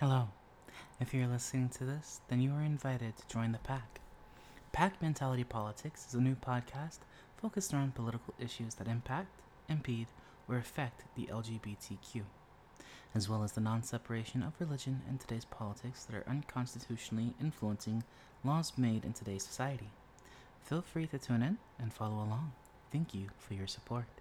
Hello. If you're listening to this, then you are invited to join the Pack. Pack Mentality Politics is a new podcast focused around political issues that impact, impede, or affect the LGBTQ, as well as the non-separation of religion and today's politics that are unconstitutionally influencing laws made in today's society. Feel free to tune in and follow along. Thank you for your support.